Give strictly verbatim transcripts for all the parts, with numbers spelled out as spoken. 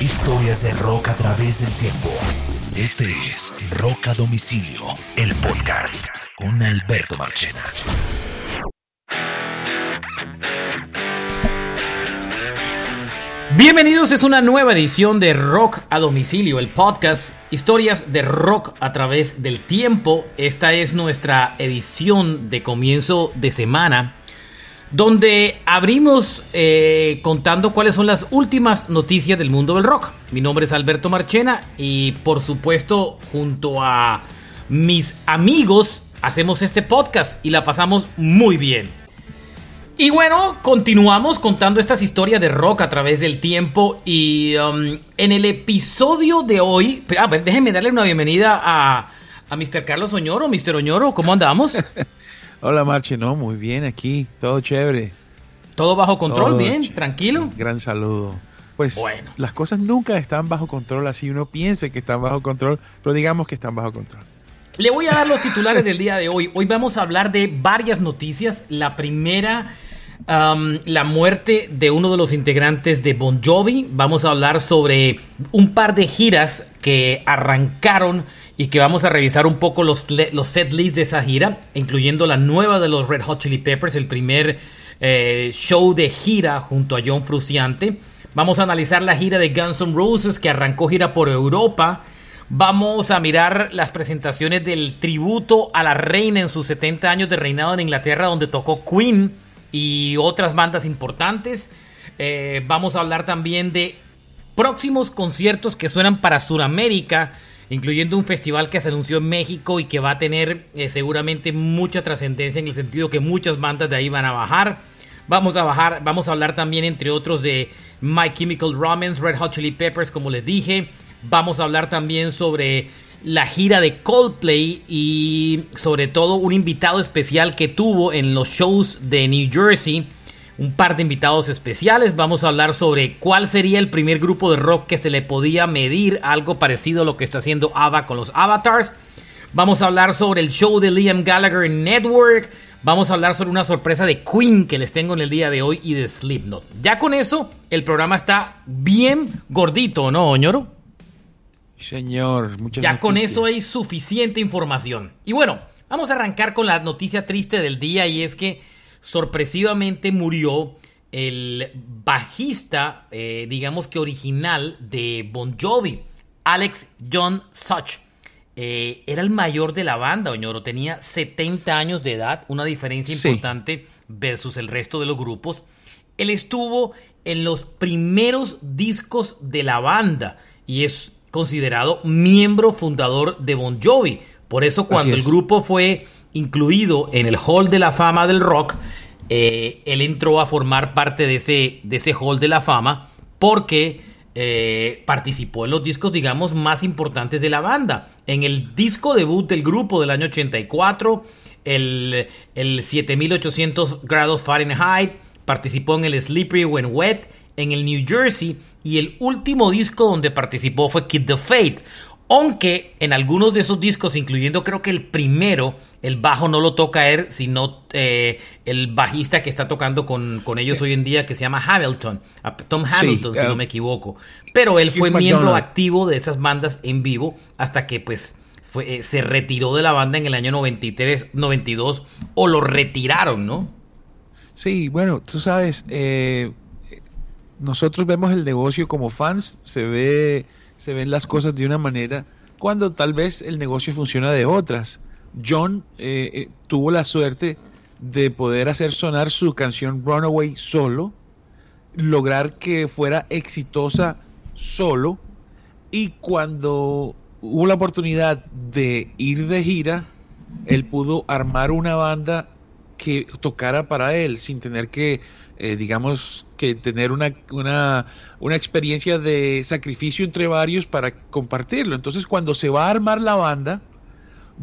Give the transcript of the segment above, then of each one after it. Historias de rock a través del tiempo. Este es Rock a Domicilio, el podcast con Alberto Marchena. Bienvenidos, es una nueva edición de Rock a Domicilio, el podcast Historias de Rock a través del tiempo. Esta es nuestra edición de comienzo de semana, donde abrimos eh, contando cuáles son las últimas noticias del mundo del rock. Mi nombre es Alberto Marchena y, por supuesto, junto a mis amigos, hacemos este podcast y la pasamos muy bien. Y bueno, continuamos contando estas historias de rock a través del tiempo y um, en el episodio de hoy... A ver, déjenme darle una bienvenida a, a mister Carlos Oñoro. mister Oñoro, ¿cómo andamos? Hola, Marche. No, muy bien aquí. Todo chévere. Todo bajo control, todo bien, chévere, tranquilo. Gran saludo. Pues bueno, las cosas nunca están bajo control, así uno piense que están bajo control, pero digamos que están bajo control. Le voy a dar los titulares del día de hoy. Hoy vamos a hablar de varias noticias. La primera... Um, la muerte de uno de los integrantes de Bon Jovi. Vamos a hablar sobre un par de giras que arrancaron y que vamos a revisar un poco los, los set lists de esa gira, incluyendo la nueva de los Red Hot Chili Peppers, el primer eh, show de gira junto a John Frusciante. Vamos a analizar la gira de Guns N' Roses, que arrancó gira por Europa. Vamos a mirar las presentaciones del tributo a la reina en sus setenta años de reinado en Inglaterra, donde tocó Queen y otras bandas importantes. Eh, vamos a hablar también de próximos conciertos que suenan para Sudamérica, incluyendo un festival que se anunció en México y que va a tener eh, seguramente mucha trascendencia, en el sentido que muchas bandas de ahí van a bajar. Vamos a bajar, vamos a hablar también, entre otros, de My Chemical Romance, Red Hot Chili Peppers, como les dije. Vamos a hablar también sobre la gira de Coldplay y sobre todo un invitado especial que tuvo en los shows de New Jersey, un par de invitados especiales. Vamos a hablar sobre cuál sería el primer grupo de rock que se le podía medir, algo parecido a lo que está haciendo ABBA con los Avatars. Vamos a hablar sobre el show de Liam Gallagher en Network. Vamos a hablar sobre una sorpresa de Queen que les tengo en el día de hoy y de Slipknot. Ya con eso, el programa está bien gordito, ¿no, Oñoro? Señor, muchas gracias. Ya noticias. Con eso hay suficiente información. Y bueno, vamos a arrancar con la noticia triste del día, y es que sorpresivamente murió el bajista, eh, digamos que original, de Bon Jovi, Alec John Such. Eh, era el mayor de la banda, Oñoro. Tenía setenta años de edad, una diferencia importante sí. versus el resto de los grupos. Él estuvo en los primeros discos de la banda y es considerado miembro fundador de Bon Jovi. Por eso, cuando el grupo fue incluido en el Hall de la Fama del Rock, eh, él entró a formar parte de ese, de ese Hall de la Fama, porque eh, participó en los discos, digamos, más importantes de la banda. En el disco debut del grupo del año ochenta y cuatro, el, el siete mil ochocientos grados Fahrenheit, participó en el Slippery When Wet, en el New Jersey, y el último disco donde participó fue Kid the Fate, aunque en algunos de esos discos, incluyendo creo que el primero, el bajo no lo toca él, sino eh, el bajista que está tocando con, con ellos hoy en día, que se llama Hamilton, Tom Hamilton, sí, si uh, no me equivoco, pero él Hugh fue McDonald. Miembro activo de esas bandas en vivo hasta que pues fue, eh, se retiró de la banda en el año noventa y tres, noventa y dos, o lo retiraron, ¿no? Sí, bueno, tú sabes, eh... nosotros vemos el negocio como fans, se ve, se ven las cosas de una manera, cuando tal vez el negocio funciona de otras. John eh, eh, tuvo la suerte de poder hacer sonar su canción Runaway solo, lograr que fuera exitosa solo, y cuando hubo la oportunidad de ir de gira, él pudo armar una banda que tocara para él, sin tener que Eh, digamos que tener una, una, una experiencia de sacrificio entre varios para compartirlo. Entonces, cuando se va a armar la banda,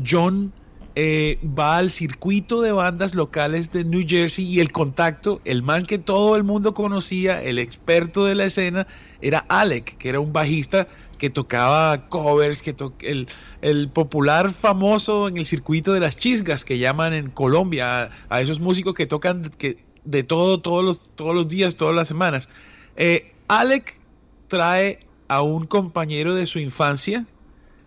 John eh, va al circuito de bandas locales de New Jersey, y el contacto, el man que todo el mundo conocía, el experto de la escena, era Alec, que era un bajista que tocaba covers, que to- el, el popular famoso en el circuito de las chisgas, que llaman en Colombia a, a esos músicos que tocan... que de todo, todos los, todos los días, todas las semanas. Eh, Alec trae a un compañero de su infancia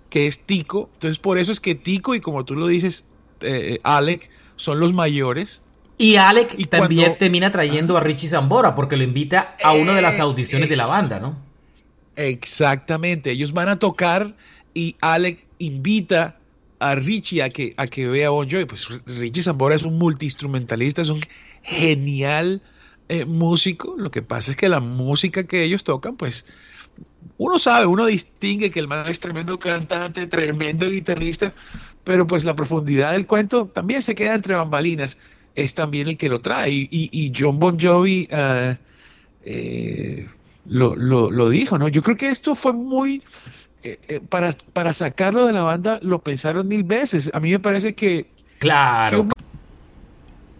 que es Tico. Entonces por eso es que Tico y, como tú lo dices, eh, Alec son los mayores. Y Alec y también cuando... termina trayendo a Richie Sambora porque lo invita a una de las audiciones eh, es... de la banda, ¿no? Exactamente, ellos van a tocar y Alec invita a Richie a que, a que vea a Bon Jovi. Pues Richie Sambora es un multiinstrumentalista, es un genial eh, músico. Lo que pasa es que la música que ellos tocan, pues uno sabe, uno distingue que el man es tremendo cantante, tremendo guitarrista, pero pues la profundidad del cuento también se queda entre bambalinas. Es también el que lo trae. Y, y, y John Bon Jovi uh, eh, lo, lo, lo dijo, ¿no? Yo creo que esto fue muy... Eh, eh, para, para sacarlo de la banda lo pensaron mil veces. A mí me parece que... Claro. Hugh...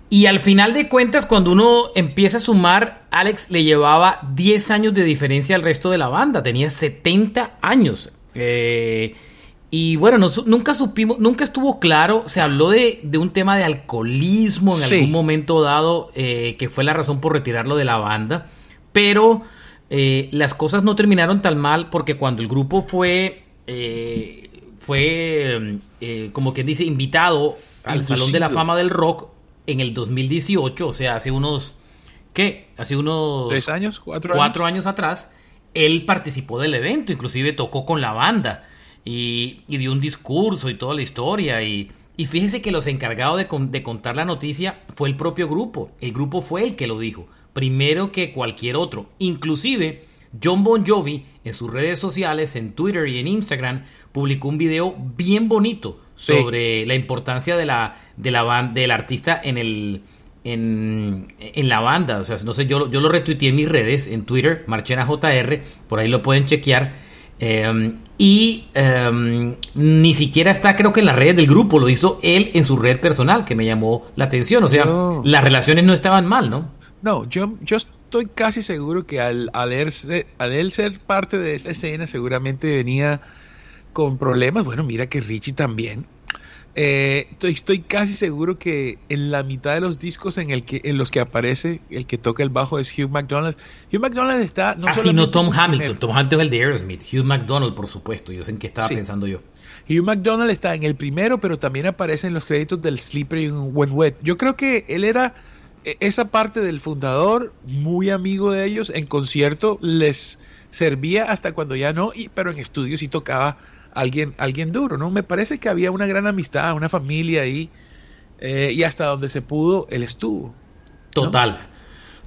Y al final de cuentas, cuando uno empieza a sumar, Alex le llevaba diez años de diferencia al resto de la banda. Tenía setenta años. Eh, y bueno, no, nunca supimos, nunca estuvo claro. Se habló de, de un tema de alcoholismo en sí. algún momento dado, eh, que fue la razón por retirarlo de la banda. Pero eh, las cosas no terminaron tan mal, porque cuando el grupo fue, eh, fue eh, como quien dice, invitado al Inducido. Salón de la Fama del Rock, en el dos mil dieciocho, o sea, hace unos... ¿Qué? Hace unos... ¿Tres años? ¿Cuatro, cuatro años? años atrás, él participó del evento, inclusive tocó con la banda, y, y dio un discurso y toda la historia, y, y fíjense que los encargados de, con, de contar la noticia fue el propio grupo. El grupo fue el que lo dijo, primero que cualquier otro. Inclusive, John Bon Jovi, en sus redes sociales, en Twitter y en Instagram, publicó un video bien bonito sobre sí. la importancia de la de la band, del artista en el en, en la banda. O sea, no sé, yo, yo lo retuiteé en mis redes, en Twitter, Marchena J R, por ahí lo pueden chequear. Eh, y eh, ni siquiera está, creo que en las redes del grupo, lo hizo él en su red personal, que me llamó la atención. O sea, no. las relaciones no estaban mal, ¿no? No, yo, yo estoy casi seguro que al, al, erse, al él ser parte de esa escena, seguramente venía con problemas. Bueno, mira que Richie también. Eh, estoy, estoy casi seguro que en la mitad de los discos en, el que, en los que aparece, el que toca el bajo es Hugh McDonald. Hugh McDonald está... No ah, sí, no Tom Hamilton. El, Tom Hamilton es el de Aerosmith. Hugh McDonald, por supuesto. Yo sé en qué estaba sí. pensando yo. Hugh McDonald está en el primero, pero también aparece en los créditos del Slippery When Wet. Yo creo que él era... esa parte del fundador, muy amigo de ellos, en concierto les servía hasta cuando ya no, y, pero en estudio sí tocaba alguien, alguien duro, ¿no? Me parece que había una gran amistad, una familia ahí, eh, y hasta donde se pudo, él estuvo, ¿no? Total,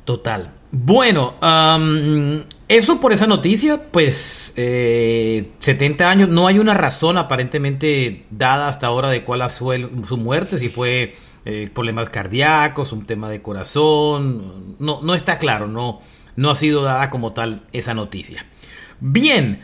total. Bueno, um, eso por esa noticia, pues eh, setenta años, no hay una razón aparentemente dada hasta ahora de cuál fue su muerte, si fue... Eh, problemas cardíacos, un tema de corazón, no, no está claro, no, no ha sido dada como tal esa noticia. Bien,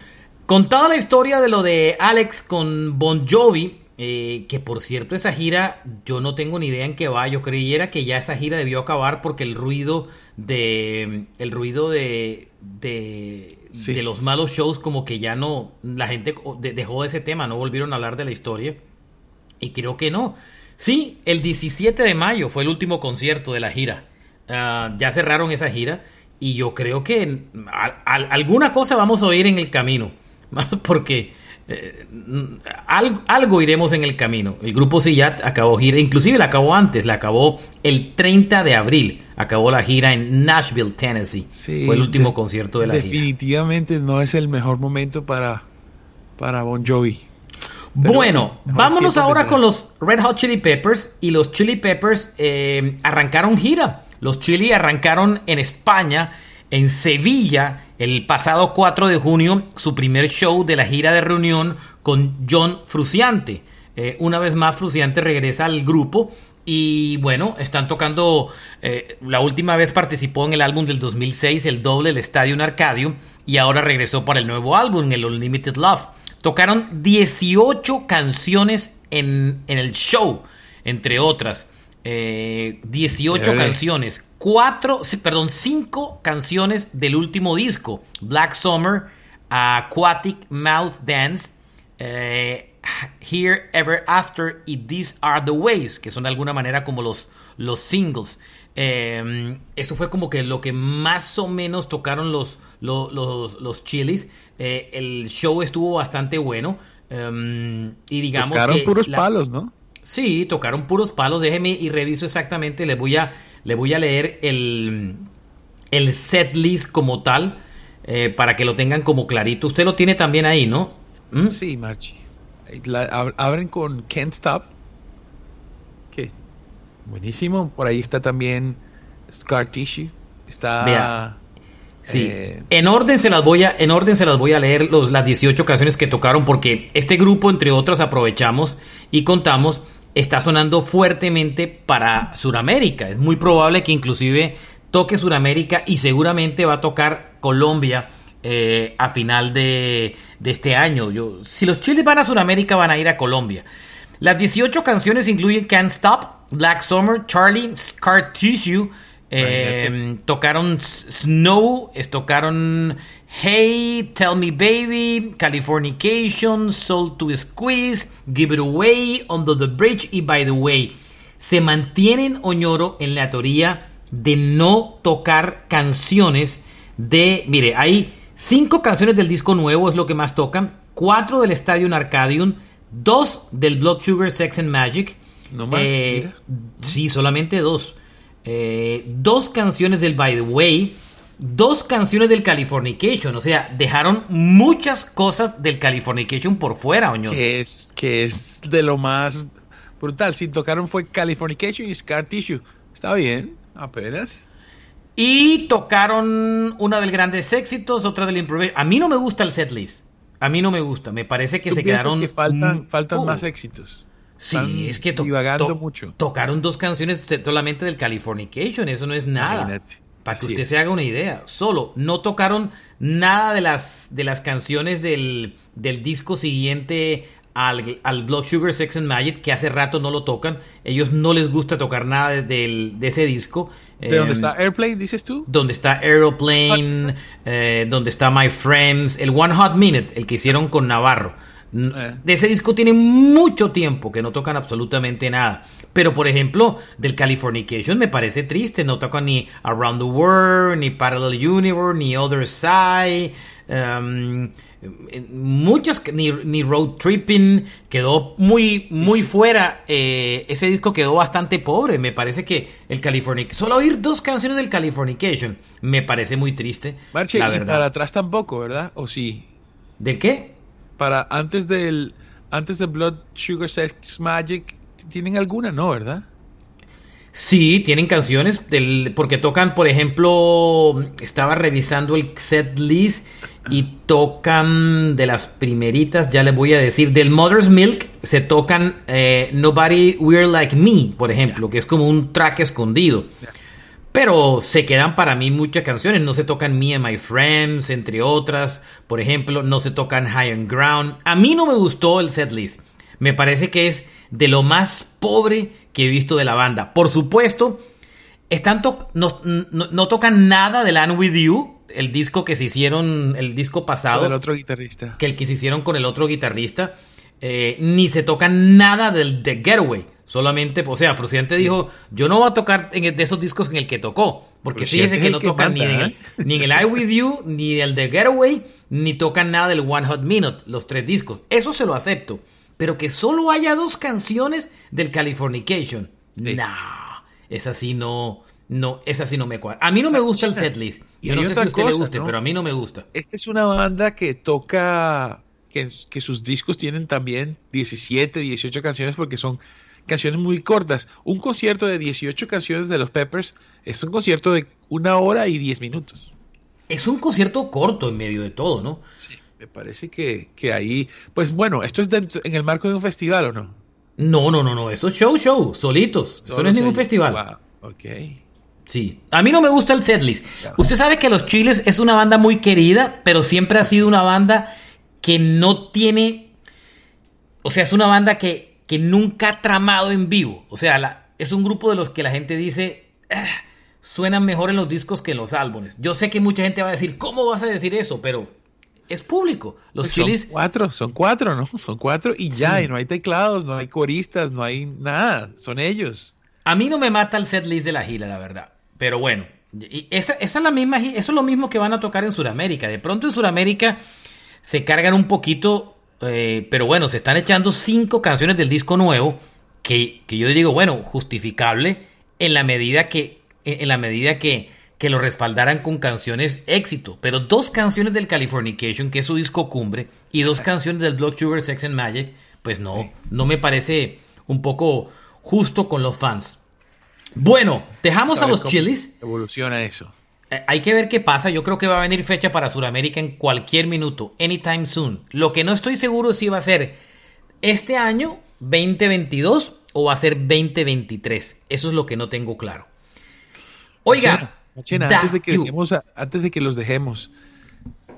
contada la historia de lo de Alex con Bon Jovi, eh, que por cierto esa gira yo no tengo ni idea en qué va. Yo creyera que ya esa gira debió acabar porque el ruido de el ruido de de, sí. de los malos shows, como que ya no, la gente dejó ese tema, no volvieron a hablar de la historia, y creo que no. Sí, el diecisiete de mayo fue el último concierto de la gira. Uh, ya cerraron esa gira y yo creo que a, a, alguna cosa vamos a oír en el camino, porque eh, algo, algo iremos en el camino. El grupo Sillat acabó gira, inclusive la acabó antes, la acabó el treinta de abril. Acabó la gira en Nashville, Tennessee. Sí, fue el último de, concierto de la definitivamente gira. Definitivamente no es el mejor momento para, para Bon Jovi. Pero bueno, vámonos ahora con los Red Hot Chili Peppers. Y los Chili Peppers eh, arrancaron gira. Los Chili arrancaron en España, en Sevilla, el pasado cuatro de junio, su primer show de la gira de reunión con John Frusciante. Eh, una vez más, Frusciante regresa al grupo. Y bueno, están tocando, eh, la última vez participó en el álbum del dos mil seis, el doble, el Stadium Arcadium. Y ahora regresó para el nuevo álbum, el Unlimited Love. Tocaron dieciocho canciones en, en el show, entre otras. Eh, dieciocho Dale. canciones. Cuatro, perdón, cinco canciones del último disco. Black Summer, Aquatic Mouse Dance, eh, Here Ever After y These Are The Ways, que son de alguna manera como los, los singles. Eh, eso fue como que lo que más o menos tocaron los, los, los, los Chilis. Eh, el show estuvo bastante bueno. Um, y digamos tocaron que puros la... palos, ¿no? Sí, tocaron puros palos. Déjeme y reviso exactamente. Les voy a, les voy a leer el, el set list como tal, eh, para que lo tengan como clarito. Usted lo tiene también ahí, ¿no? ¿Mm? Sí, Marchi. La, ab, abren con Can't Stop. Que buenísimo. Por ahí está también Scar Tissue. Está. Vea. Sí. Eh, en orden se las voy a, en orden se las voy a leer los, las dieciocho canciones que tocaron, porque este grupo, entre otras, aprovechamos y contamos, está sonando fuertemente para Sudamérica. Es muy probable que inclusive toque Sudamérica y seguramente va a tocar Colombia eh, a final de, de este año. Yo, si los Chiles van a Sudamérica, van a ir a Colombia. Las dieciocho canciones incluyen Can't Stop, Black Summer, Charlie, Scar Tissue. Eh, tocaron Snow, tocaron Hey, Tell Me Baby, Californication, Soul to Squeeze, Give It Away, Under the Bridge y By The Way. Se mantienen Oñoro en la teoría de no tocar canciones de... Mire, hay cinco canciones del disco nuevo, es lo que más tocan, cuatro del Stadium Arcadium, dos del Blood Sugar Sex and Magik. No más, eh, sí, solamente dos. Eh, dos canciones del By The Way, dos canciones del Californication, o sea, dejaron muchas cosas del Californication por fuera, Oñoro. Que es, que es de lo más brutal. Si tocaron fue Californication y Scar Tissue. Está bien, apenas. Y tocaron una del grandes éxitos, otra del improviso. A mí no me gusta el setlist. A mí no me gusta. Me parece que se quedaron. Que faltan, faltan uh. más éxitos. Sí, es que to- to- mucho. tocaron dos canciones solamente del Californication, eso no es nada. Imagínate. Para que Así usted es. se haga una idea. Solo, no tocaron nada de las, de las canciones del, del disco siguiente al, al Blood Sugar Sex and Magik, que hace rato no lo tocan. Ellos no les gusta tocar nada de, de, de ese disco. ¿De eh, dónde está Airplane, dices tú? Donde está Airplane, eh, donde está My Friends, el One Hot Minute, el que hicieron con Navarro. De ese disco tiene mucho tiempo que no tocan absolutamente nada. Pero por ejemplo, del Californication me parece triste, no tocan ni Around the World, ni Parallel Universe, ni Other Side, um, muchas, ni, ni Road Tripping. Quedó muy, muy fuera. eh, Ese disco quedó bastante pobre. Me parece que el Californication, solo oír dos canciones del Californication me parece muy triste, Marche, la verdad. Y para atrás tampoco, ¿verdad? ¿O sí? ¿Del qué? Para antes del antes de Blood Sugar Sex Magik, ¿tienen alguna? No, ¿verdad? Sí, tienen canciones del, porque tocan, por ejemplo, estaba revisando el set list y tocan de las primeritas, ya les voy a decir, del Mother's Milk se tocan eh, Nobody We're Like Me, por ejemplo, yeah. que es como un track escondido. Yeah. Pero se quedan para mí muchas canciones. No se tocan Me and My Friends, entre otras. Por ejemplo, no se tocan High and Ground. A mí no me gustó el setlist. Me parece que es de lo más pobre que he visto de la banda. Por supuesto, están to- no, no, no tocan nada de Land With You, el disco que se hicieron, el disco pasado. Del otro guitarrista. Que el que se hicieron con el otro guitarrista. Eh, ni se tocan nada del The Getaway. Solamente, o sea, Frusciante dijo, yo no voy a tocar en el, de esos discos en el que tocó, porque Frusciante fíjese que no que tocan manda, ni, en el, ¿eh? ni en el I With You, ni el The Getaway, ni tocan nada del One Hot Minute, los tres discos. Eso se lo acepto, pero que solo haya dos canciones del Californication. Sí. No, esa sí no, no, esa sí no me cuadra. A mí no me gusta el setlist. Yo no sé si a usted le guste, ¿no? Pero a mí no me gusta. Esta es una banda que toca, que, que sus discos tienen también diecisiete, dieciocho canciones, porque son canciones muy cortas. Un concierto de dieciocho canciones de los Peppers es un concierto de una hora y diez minutos. Es un concierto corto en medio de todo, ¿no? Sí, me parece que, que ahí... Pues bueno, ¿esto es dentro, en el marco de un festival o no? No, no, no, no. Esto es show, show, solitos. Solo Eso no es ningún festival. Wow. Ok. Sí. A mí no me gusta el setlist. Claro. Usted sabe que Los Chiles es una banda muy querida, pero siempre ha sido una banda que no tiene... O sea, es una banda que... que nunca ha tramado en vivo. O sea, la, es un grupo de los que la gente dice, ah, suenan mejor en los discos que en los álbumes. Yo sé que mucha gente va a decir, ¿cómo vas a decir eso? Pero es público. Los pues Chilis... Son cuatro, son cuatro, ¿no? Son cuatro y ya, sí. Y no hay teclados, no hay coristas, no hay nada. Son ellos. A mí no me mata el setlist de la gira, la verdad. Pero bueno, y esa, esa es la misma, eso es lo mismo que van a tocar en Sudamérica. De pronto en Sudamérica se cargan un poquito, eh, pero bueno, se están echando cinco canciones del disco nuevo que, que yo digo, bueno, justificable en la medida que en la medida que, que lo respaldaran con canciones éxito. Pero dos canciones del Californication, que es su disco cumbre, y dos canciones del Blood Sugar Sex Magik, pues no, no me parece un poco justo con los fans. Bueno, dejamos a los Chilis. Evoluciona eso. Hay que ver qué pasa. Yo creo que va a venir fecha para Sudamérica en cualquier minuto, anytime soon. Lo que no estoy seguro es si va a ser este año veinte veintidós o va a ser veinte veintitrés. Eso es lo que no tengo claro. Oiga, Marchena, Marchena, antes, de que dejemos a, antes de que los dejemos,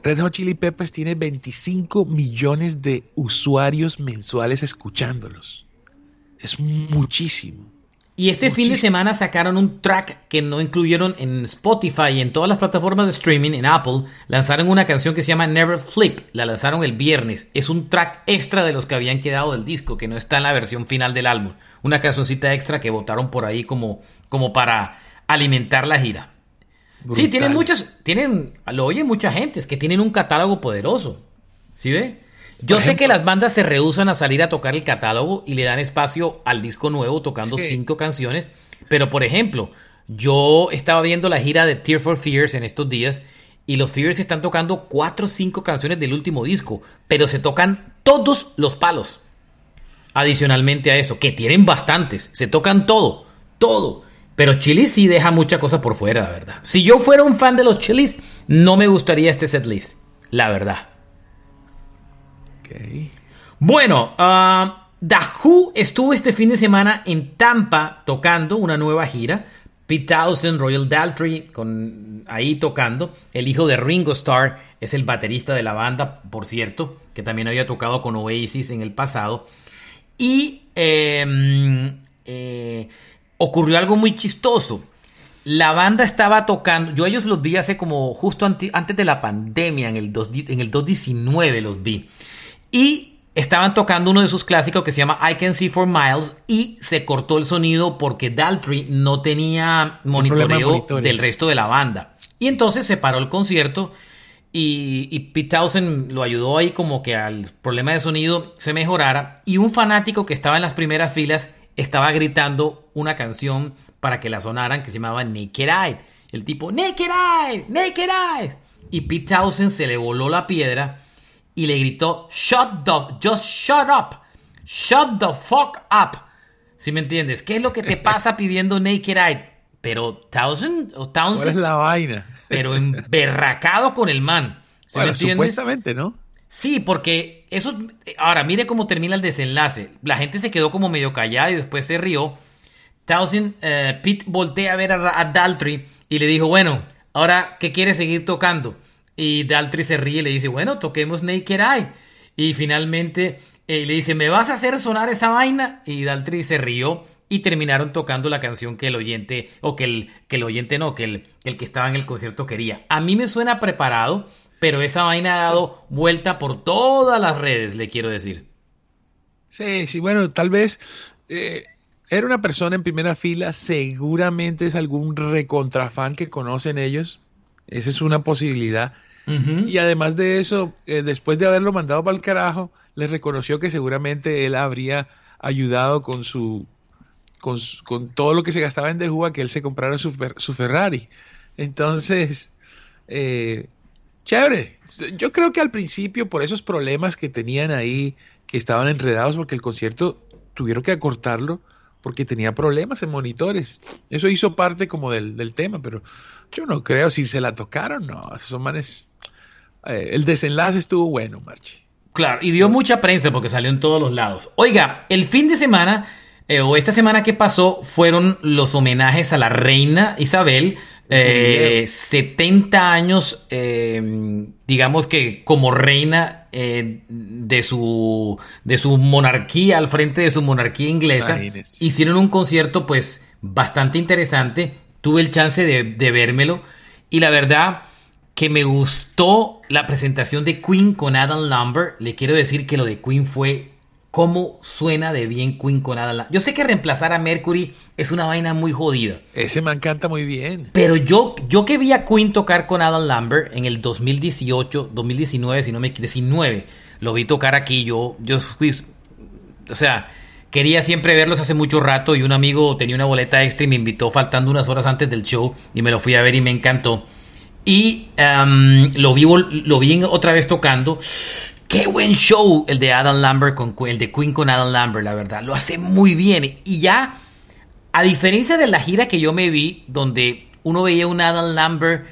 Red Hot Chili Peppers tiene veinticinco millones de usuarios mensuales escuchándolos. Es muchísimo. Y este Muchísimo. fin de semana sacaron un track que no incluyeron en Spotify y en todas las plataformas de streaming, en Apple. Lanzaron una canción que se llama Never Flip. La lanzaron el viernes. Es un track extra de los que habían quedado del disco, que no está en la versión final del álbum. Una cancioncita extra que botaron por ahí como, como para alimentar la gira. Brutal. Sí, tienen muchas, tienen, lo oye mucha gente. Es que tienen un catálogo poderoso. ¿Sí ve? Yo sé que las bandas se rehúsan a salir a tocar el catálogo y le dan espacio al disco nuevo tocando sí. cinco canciones. Pero, por ejemplo, yo estaba viendo la gira de Tears for Fears en estos días y los Fears están tocando cuatro o cinco canciones del último disco, pero se tocan todos los palos. Adicionalmente a eso, que tienen bastantes, se tocan todo, todo. Pero Chilis sí deja mucha cosa por fuera, la verdad. Si yo fuera un fan de los Chilis, no me gustaría este setlist, la verdad. Bueno, uh, The Who estuvo este fin de semana en Tampa tocando una nueva gira. Pete Townshend, Roger Daltrey con, ahí tocando. El hijo de Ringo Starr es el baterista de la banda, por cierto, que también había tocado con Oasis en el pasado. Y eh, eh, ocurrió algo muy chistoso. La banda estaba tocando, yo ellos los vi hace como justo anti, antes de la pandemia, en el, dos, en el dos mil diecinueve los vi. Y estaban tocando uno de sus clásicos que se llama I Can See for Miles y se cortó el sonido porque Daltrey no tenía monitoreo del resto de la banda. Y entonces se paró el concierto y, y Pete Townshend lo ayudó ahí como que al problema de sonido se mejorara. Y un fanático que estaba en las primeras filas estaba gritando una canción para que la sonaran que se llamaba Naked Eye. El tipo, Naked Eye, Naked Eye. Y Pete Townshend se le voló la piedra y le gritó, shut the, just shut up, shut the fuck up. ¿Sí me entiendes? ¿Qué es lo que te pasa pidiendo Naked Eye? Pero Townshend, o Townshend, ¿cuál es la vaina? Pero emberracado con el man. ¿Sí bueno, me entiendes? Supuestamente, ¿no? Sí, porque eso, ahora mire cómo termina el desenlace. La gente se quedó como medio callada y después se rió. Townshend, eh, Pete voltea a ver a, a Daltrey y le dijo, bueno, ahora, ¿qué quieres seguir tocando? Y Daltrey se ríe y le dice, bueno, toquemos Naked Eye. Y finalmente eh, le dice, ¿me vas a hacer sonar esa vaina? Y Daltrey se rió y terminaron tocando la canción que el oyente, o que el, que el oyente no, que el, el que estaba en el concierto quería. A mí me suena preparado, pero esa vaina ha dado sí. vuelta por todas las redes, le quiero decir. Sí, sí, bueno, tal vez eh, era una persona en primera fila, seguramente es algún recontrafan que conocen ellos. Esa es una posibilidad. Uh-huh. Y además de eso, eh, después de haberlo mandado para el carajo, les reconoció que seguramente él habría ayudado con su, con, su, con todo lo que se gastaba en The Who, que él se comprara su, su Ferrari. Entonces, eh, chévere. Yo creo que al principio, por esos problemas que tenían ahí, que estaban enredados, porque el concierto tuvieron que acortarlo, porque tenía problemas en monitores. Eso hizo parte como del, del tema, pero yo no creo si se la tocaron, no. Esos manes, eh, el desenlace estuvo bueno, Marchi. Claro, y dio mucha prensa porque salió en todos los lados. Oiga, el fin de semana, eh, o esta semana que pasó, fueron los homenajes a la reina Isabel. Eh, setenta años, eh, digamos que como reina eh, de su de su monarquía, al frente de su monarquía inglesa. Imagínese. Hicieron un concierto pues bastante interesante. Tuve el chance de, de vérmelo y la verdad que me gustó la presentación de Queen con Adam Lambert. Le quiero decir que lo de Queen fue ¿Cómo suena de bien Queen con Adam Lambert? Yo sé que reemplazar a Mercury es una vaina muy jodida. Ese man canta muy bien. Pero yo, yo que vi a Queen tocar con Adam Lambert en el dos mil dieciocho, dos mil diecinueve, si no me diecinueve, lo vi tocar aquí. Yo, yo fui, o sea, quería siempre verlos hace mucho rato y un amigo tenía una boleta extra y me invitó faltando unas horas antes del show y me lo fui a ver y me encantó. Y um, lo vi, lo vi otra vez tocando. Qué buen show el de Adam Lambert con el de Queen con Adam Lambert, la verdad. Lo hace muy bien. Y ya, a diferencia de la gira que yo me vi, donde uno veía un Adam Lambert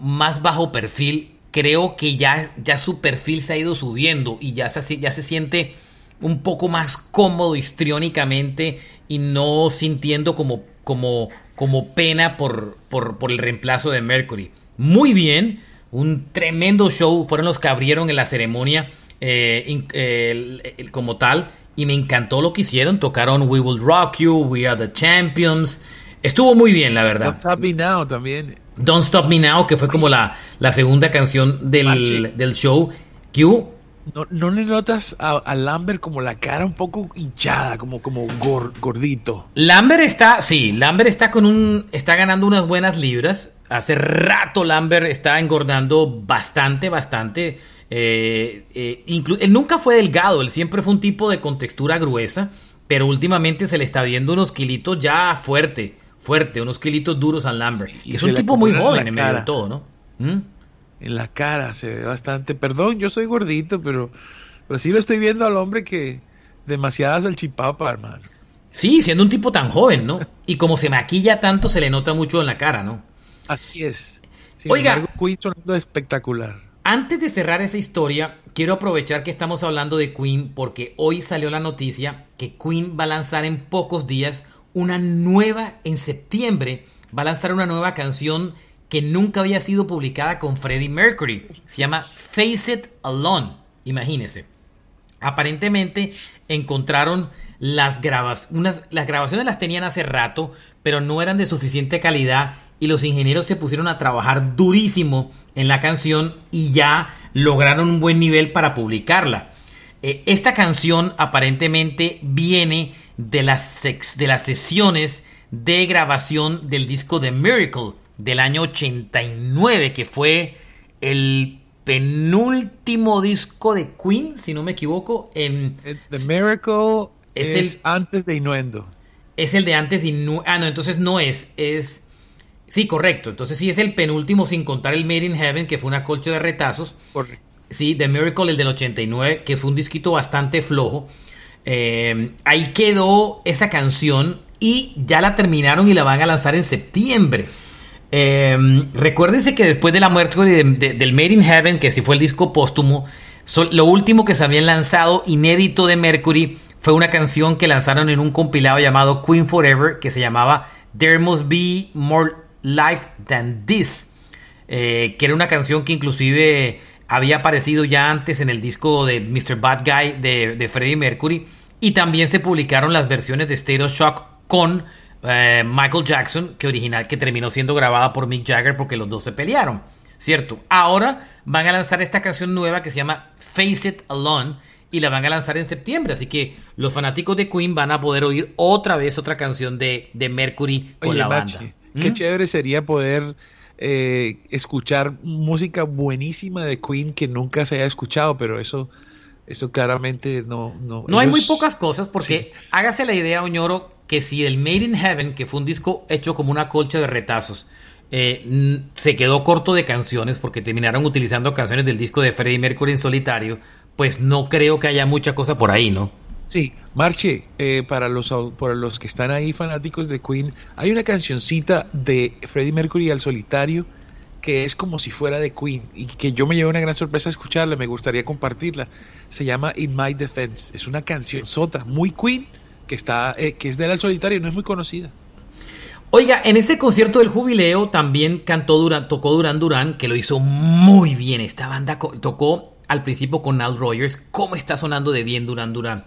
más bajo perfil, creo que ya, ya su perfil se ha ido subiendo y ya se, ya se siente un poco más cómodo histriónicamente y no sintiendo como, como, como pena por, por, por el reemplazo de Mercury. Muy bien. Un tremendo show, fueron los que abrieron en la ceremonia eh, in, eh, el, el, como tal, y me encantó lo que hicieron. Tocaron We Will Rock You, We Are The Champions, estuvo muy bien la verdad. Don't Stop Me Now también. Don't Stop Me Now, que fue como la, la segunda canción del, del show. ¿Q? No, ¿No le notas a, a Lambert como la cara un poco hinchada, como, como gor, gordito? Lambert está, sí, Lambert está con un, está ganando unas buenas libras. Hace rato Lambert está engordando bastante, bastante. Eh, eh, inclu- él nunca fue delgado, él siempre fue un tipo de contextura gruesa, pero últimamente se le está viendo unos kilitos ya fuerte, fuerte, unos kilitos duros a Lambert. Sí, que es un tipo muy joven en medio de todo, ¿no? ¿Mm? En la cara se ve bastante. Perdón, yo soy gordito, pero, pero sí lo estoy viendo al hombre que demasiadas salchipapa, hermano. Sí, siendo un tipo tan joven, ¿no? Y como se maquilla tanto, se le nota mucho en la cara, ¿no? Así es. Sin Oiga, Queen sonando espectacular. Antes de cerrar esa historia, quiero aprovechar que estamos hablando de Queen porque hoy salió la noticia que Queen va a lanzar en pocos días una nueva, en septiembre, va a lanzar una nueva canción que nunca había sido publicada con Freddie Mercury. Se llama Face It Alone. Imagínense. Aparentemente encontraron las grabaciones. Unas, las grabaciones las tenían hace rato, pero no eran de suficiente calidad. Y los ingenieros se pusieron a trabajar durísimo en la canción y ya lograron un buen nivel para publicarla. Eh, esta canción aparentemente viene de las, sex- de las sesiones de grabación del disco The Miracle del año ochenta y nueve, que fue el penúltimo disco de Queen, si no me equivoco. En, The Miracle es, es el, antes de Innuendo. Es el de antes de Innuendo. Ah, no, entonces no es, es... Sí, correcto. Entonces sí es el penúltimo sin contar el Made in Heaven, que fue una colcha de retazos. Correcto. Sí, The Miracle, el del ochenta y nueve, que fue un disquito bastante flojo. Eh, ahí quedó esa canción y ya la terminaron y la van a lanzar en septiembre. Eh, recuérdense que después de la muerte de, de, del Made in Heaven, que sí fue el disco póstumo, so, lo último que se habían lanzado inédito de Mercury fue una canción que lanzaron en un compilado llamado Queen Forever, que se llamaba There Must Be More Life Than This, eh, que era una canción que inclusive había aparecido ya antes en el disco de mister Bad Guy de, de Freddie Mercury, y también se publicaron las versiones de State of Shock con eh, Michael Jackson, que original que terminó siendo grabada por Mick Jagger porque los dos se pelearon, ¿cierto? Ahora van a lanzar esta canción nueva que se llama Face It Alone y la van a lanzar en septiembre, así que los fanáticos de Queen van a poder oír otra vez otra canción de, de Mercury con Oye, la banda. Bache. Qué chévere sería poder eh, escuchar música buenísima de Queen que nunca se haya escuchado, pero eso, eso claramente no... No, no ellos... hay muy pocas cosas, porque sí. Hágase la idea, Oñoro, que si el Made in Heaven, que fue un disco hecho como una colcha de retazos, eh, se quedó corto de canciones porque terminaron utilizando canciones del disco de Freddie Mercury en solitario, pues no creo que haya mucha cosa por ahí, ¿no? Sí, Marche, eh, para los para los que están ahí fanáticos de Queen, hay una cancioncita de Freddie Mercury al solitario que es como si fuera de Queen y que yo me llevé una gran sorpresa escucharla, me gustaría compartirla. Se llama In My Defense, es una canción sota, muy Queen, que está eh, que es de él al solitario, no es muy conocida. Oiga, en ese concierto del jubileo también cantó Duran, tocó Duran Duran, que lo hizo muy bien. Esta banda co- tocó al principio con Nile Rodgers. ¿Cómo está sonando de bien Duran Duran?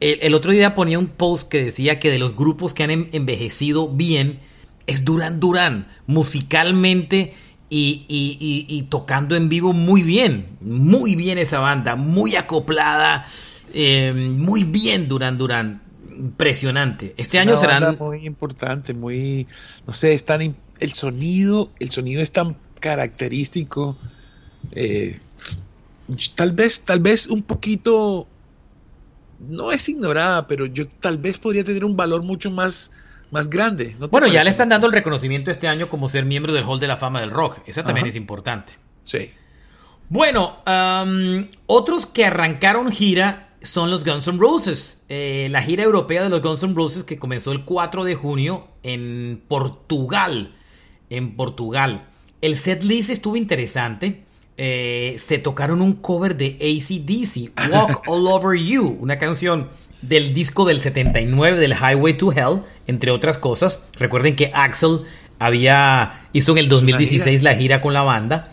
El, el otro día ponía un post que decía que de los grupos que han en, envejecido bien es Duran Duran, musicalmente y, y, y, y tocando en vivo muy bien, muy bien esa banda, muy acoplada, eh, muy bien Duran Duran, impresionante. Este año serán muy importante, muy, no sé, es tan, el sonido, el sonido es tan característico, eh, tal vez, tal vez un poquito, no es ignorada, pero yo tal vez podría tener un valor mucho más, más grande. ¿No bueno, parece? Ya le están dando el reconocimiento este año como ser miembro del Hall de la Fama del Rock. Esa también, ajá, es importante. Sí. Bueno, um, otros que arrancaron gira son los Guns N' Roses. Eh, la gira europea de los Guns N' Roses que comenzó el cuatro de junio en Portugal. En Portugal. El set list estuvo interesante. Eh, se tocaron un cover de A C D C, Walk All Over You, una canción del disco del setenta y nueve, del Highway to Hell, entre otras cosas. Recuerden que Axl había, hizo en el dos mil dieciséis la gira, la gira con la banda.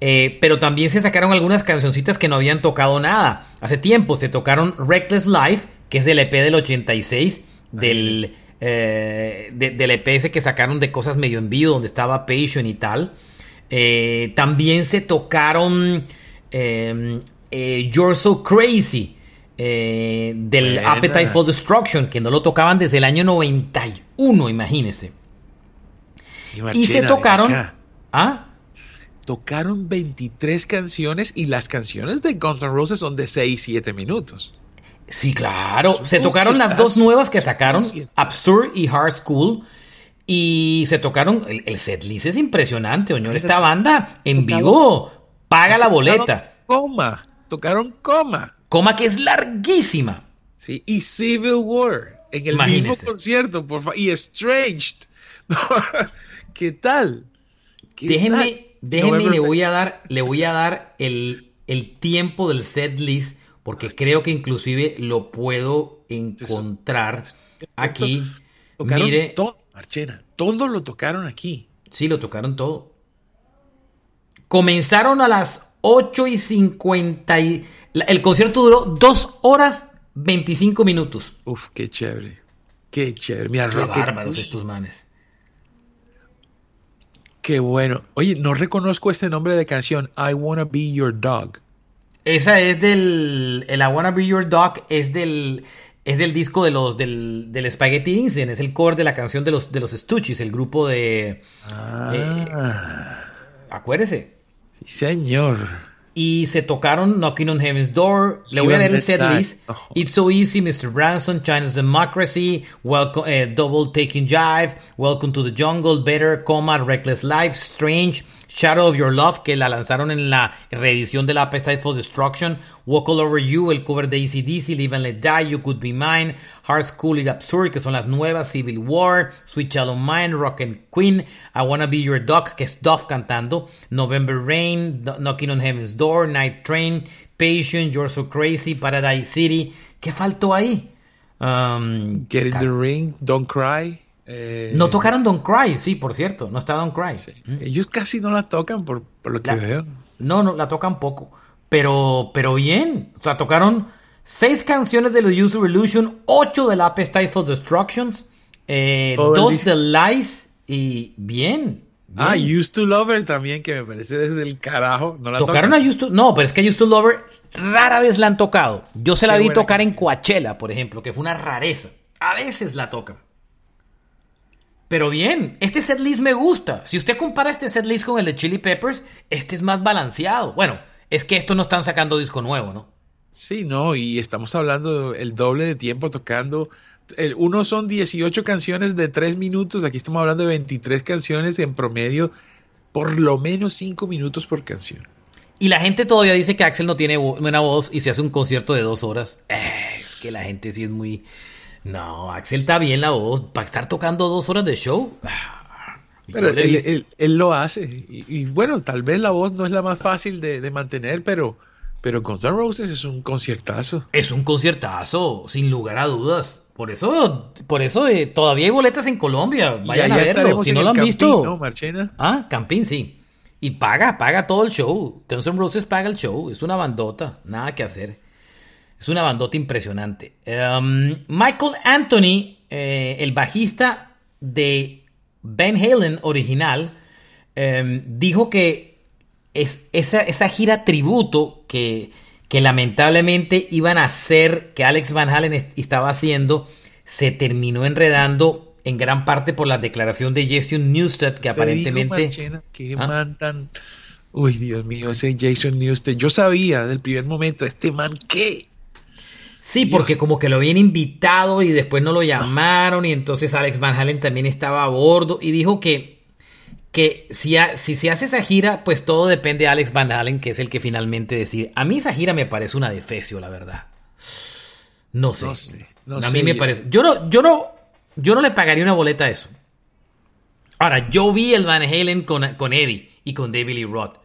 Eh, pero también se sacaron algunas cancioncitas que no habían tocado nada hace tiempo. Se tocaron Reckless Life, que es del E P del ochenta y seis, del, eh, de, del E P ese que sacaron de cosas medio en vivo, donde estaba Passion y tal. Eh, también se tocaron eh, eh, You're So Crazy, eh, del Buena. Appetite for Destruction, que no lo tocaban desde el año noventa y uno, imagínense. Y, Marchena, y se tocaron... ¿Ah? Tocaron veintitrés canciones y las canciones de Guns N' Roses son de seis, siete minutos. Sí, claro. Se tocaron las dos nuevas que sacaron, Absurd y Hard School. Y se tocaron... El, el setlist es impresionante, Oñor. Esta banda en vivo paga la boleta. Coma. Tocaron Coma. Coma, que es larguísima. Sí, y Civil War en el Imagínese. mismo concierto. Por fa- y Estranged. ¿Qué tal? ¿Qué Déjenme... tal? Déjenme, le voy a dar, le voy a dar el, el tiempo del set list, porque creo que inclusive lo puedo encontrar aquí. Tocaron Mire, todo, Marchena, todo lo tocaron aquí. Sí, lo tocaron todo. Comenzaron a las ocho y cincuenta. Y, el concierto duró dos horas veinticinco minutos. Uf, qué chévere. Qué chévere. Mira, qué Rocket bárbaros Bush. Estos manes. Qué bueno. Oye, no reconozco este nombre de canción, I Wanna Be Your Dog. Esa es del... El I Wanna Be Your Dog es del... Es del disco de los... Del, del Spaghetti Incident. Es el cover de la canción de los, de los Stooges, el grupo de... Ah. Eh, acuérdese. Sí, señor. Y se tocaron Knocking on Heaven's Door. Le voy a leer el set list. Oh. It's So Easy, mister Branson, China's Democracy, welcome, eh, Double Taking Jive, Welcome to the Jungle, Better, Coma, Reckless Life, Strange, Shadow of Your Love, que la lanzaron en la reedición de la Appetite for Destruction, Walk All Over You, el cover de A C D C, Live and Let Die, You Could Be Mine, Hard School y Absurd, que son las nuevas, Civil War, Sweet Shallow Mind, Rock and Queen, I Wanna Be Your Dog, que es Duff cantando, November Rain, Do- Knocking on Heaven's Door, Night Train, Passion, You're So Crazy, Paradise City. ¿Qué faltó ahí? Um, Get in cal- the Ring, Don't Cry. Eh, no tocaron Don't Cry, sí, por cierto, no está Don't Cry. Sí. ¿Mm? Ellos casi no la tocan por, por lo que la, veo. No, no, la tocan poco, pero, pero bien. O sea, tocaron seis canciones de los Use Revolution, ocho de la Appetite for Destructions, eh, dos de Lies y bien, bien. Ah, Used to Lover también, que me parece desde el carajo. No la tocaron tocan. A Used to, no, pero es que Used to Lover rara vez la han tocado. Yo se la Qué vi tocar canción. En Coachella, por ejemplo, que fue una rareza. A veces la tocan. Pero bien, este setlist me gusta. Si usted compara este setlist con el de Chili Peppers, este es más balanceado. Bueno, es que estos no están sacando disco nuevo, ¿no? Sí, no, y estamos hablando el doble de tiempo tocando. El, uno son dieciocho canciones de tres minutos, aquí estamos hablando de veintitrés canciones en promedio, por lo menos cinco minutos por canción. Y la gente todavía dice que Axl no tiene buena voz y se hace un concierto de dos horas. Eh, es que la gente sí es muy... No, Axl está bien la voz. Para estar tocando dos horas de show. Pero él, él, él, él lo hace. Y, y bueno, tal vez la voz no es la más fácil de, de mantener, pero, pero Guns N' Roses es un conciertazo. Es un conciertazo, sin lugar a dudas. Por eso, por eso eh, todavía hay boletas en Colombia. Vayan a verlo. Si no lo han Campín, visto. ¿No, Marchena? Ah, Campín, sí. Y paga, paga todo el show. Guns N' Roses paga el show. Es una bandota. Nada que hacer. Es una bandota impresionante. Um, Michael Anthony, eh, el bajista de Van Halen original, eh, dijo que es, esa, esa gira tributo que, que lamentablemente iban a hacer, que Alex Van Halen est- estaba haciendo, se terminó enredando en gran parte por la declaración de Jason Newsted, que aparentemente... Marchena, que ¿Ah? man tan... Uy, Dios mío, ese Jason Newsted. Yo sabía del primer momento, este man, ¿qué? Sí, Dios. Porque como que lo habían invitado y después no lo llamaron, y entonces Alex Van Halen también estaba a bordo y dijo que, que si, ha, si se hace esa gira, pues todo depende de Alex Van Halen, que es el que finalmente decide. A mí esa gira me parece una defecio, la verdad. No sé. No sé no a mí sé, me yo. parece... Yo no... Yo no Yo no le pagaría una boleta a eso. Ahora, yo vi el Van Halen con, con Eddie y con David Lee Roth.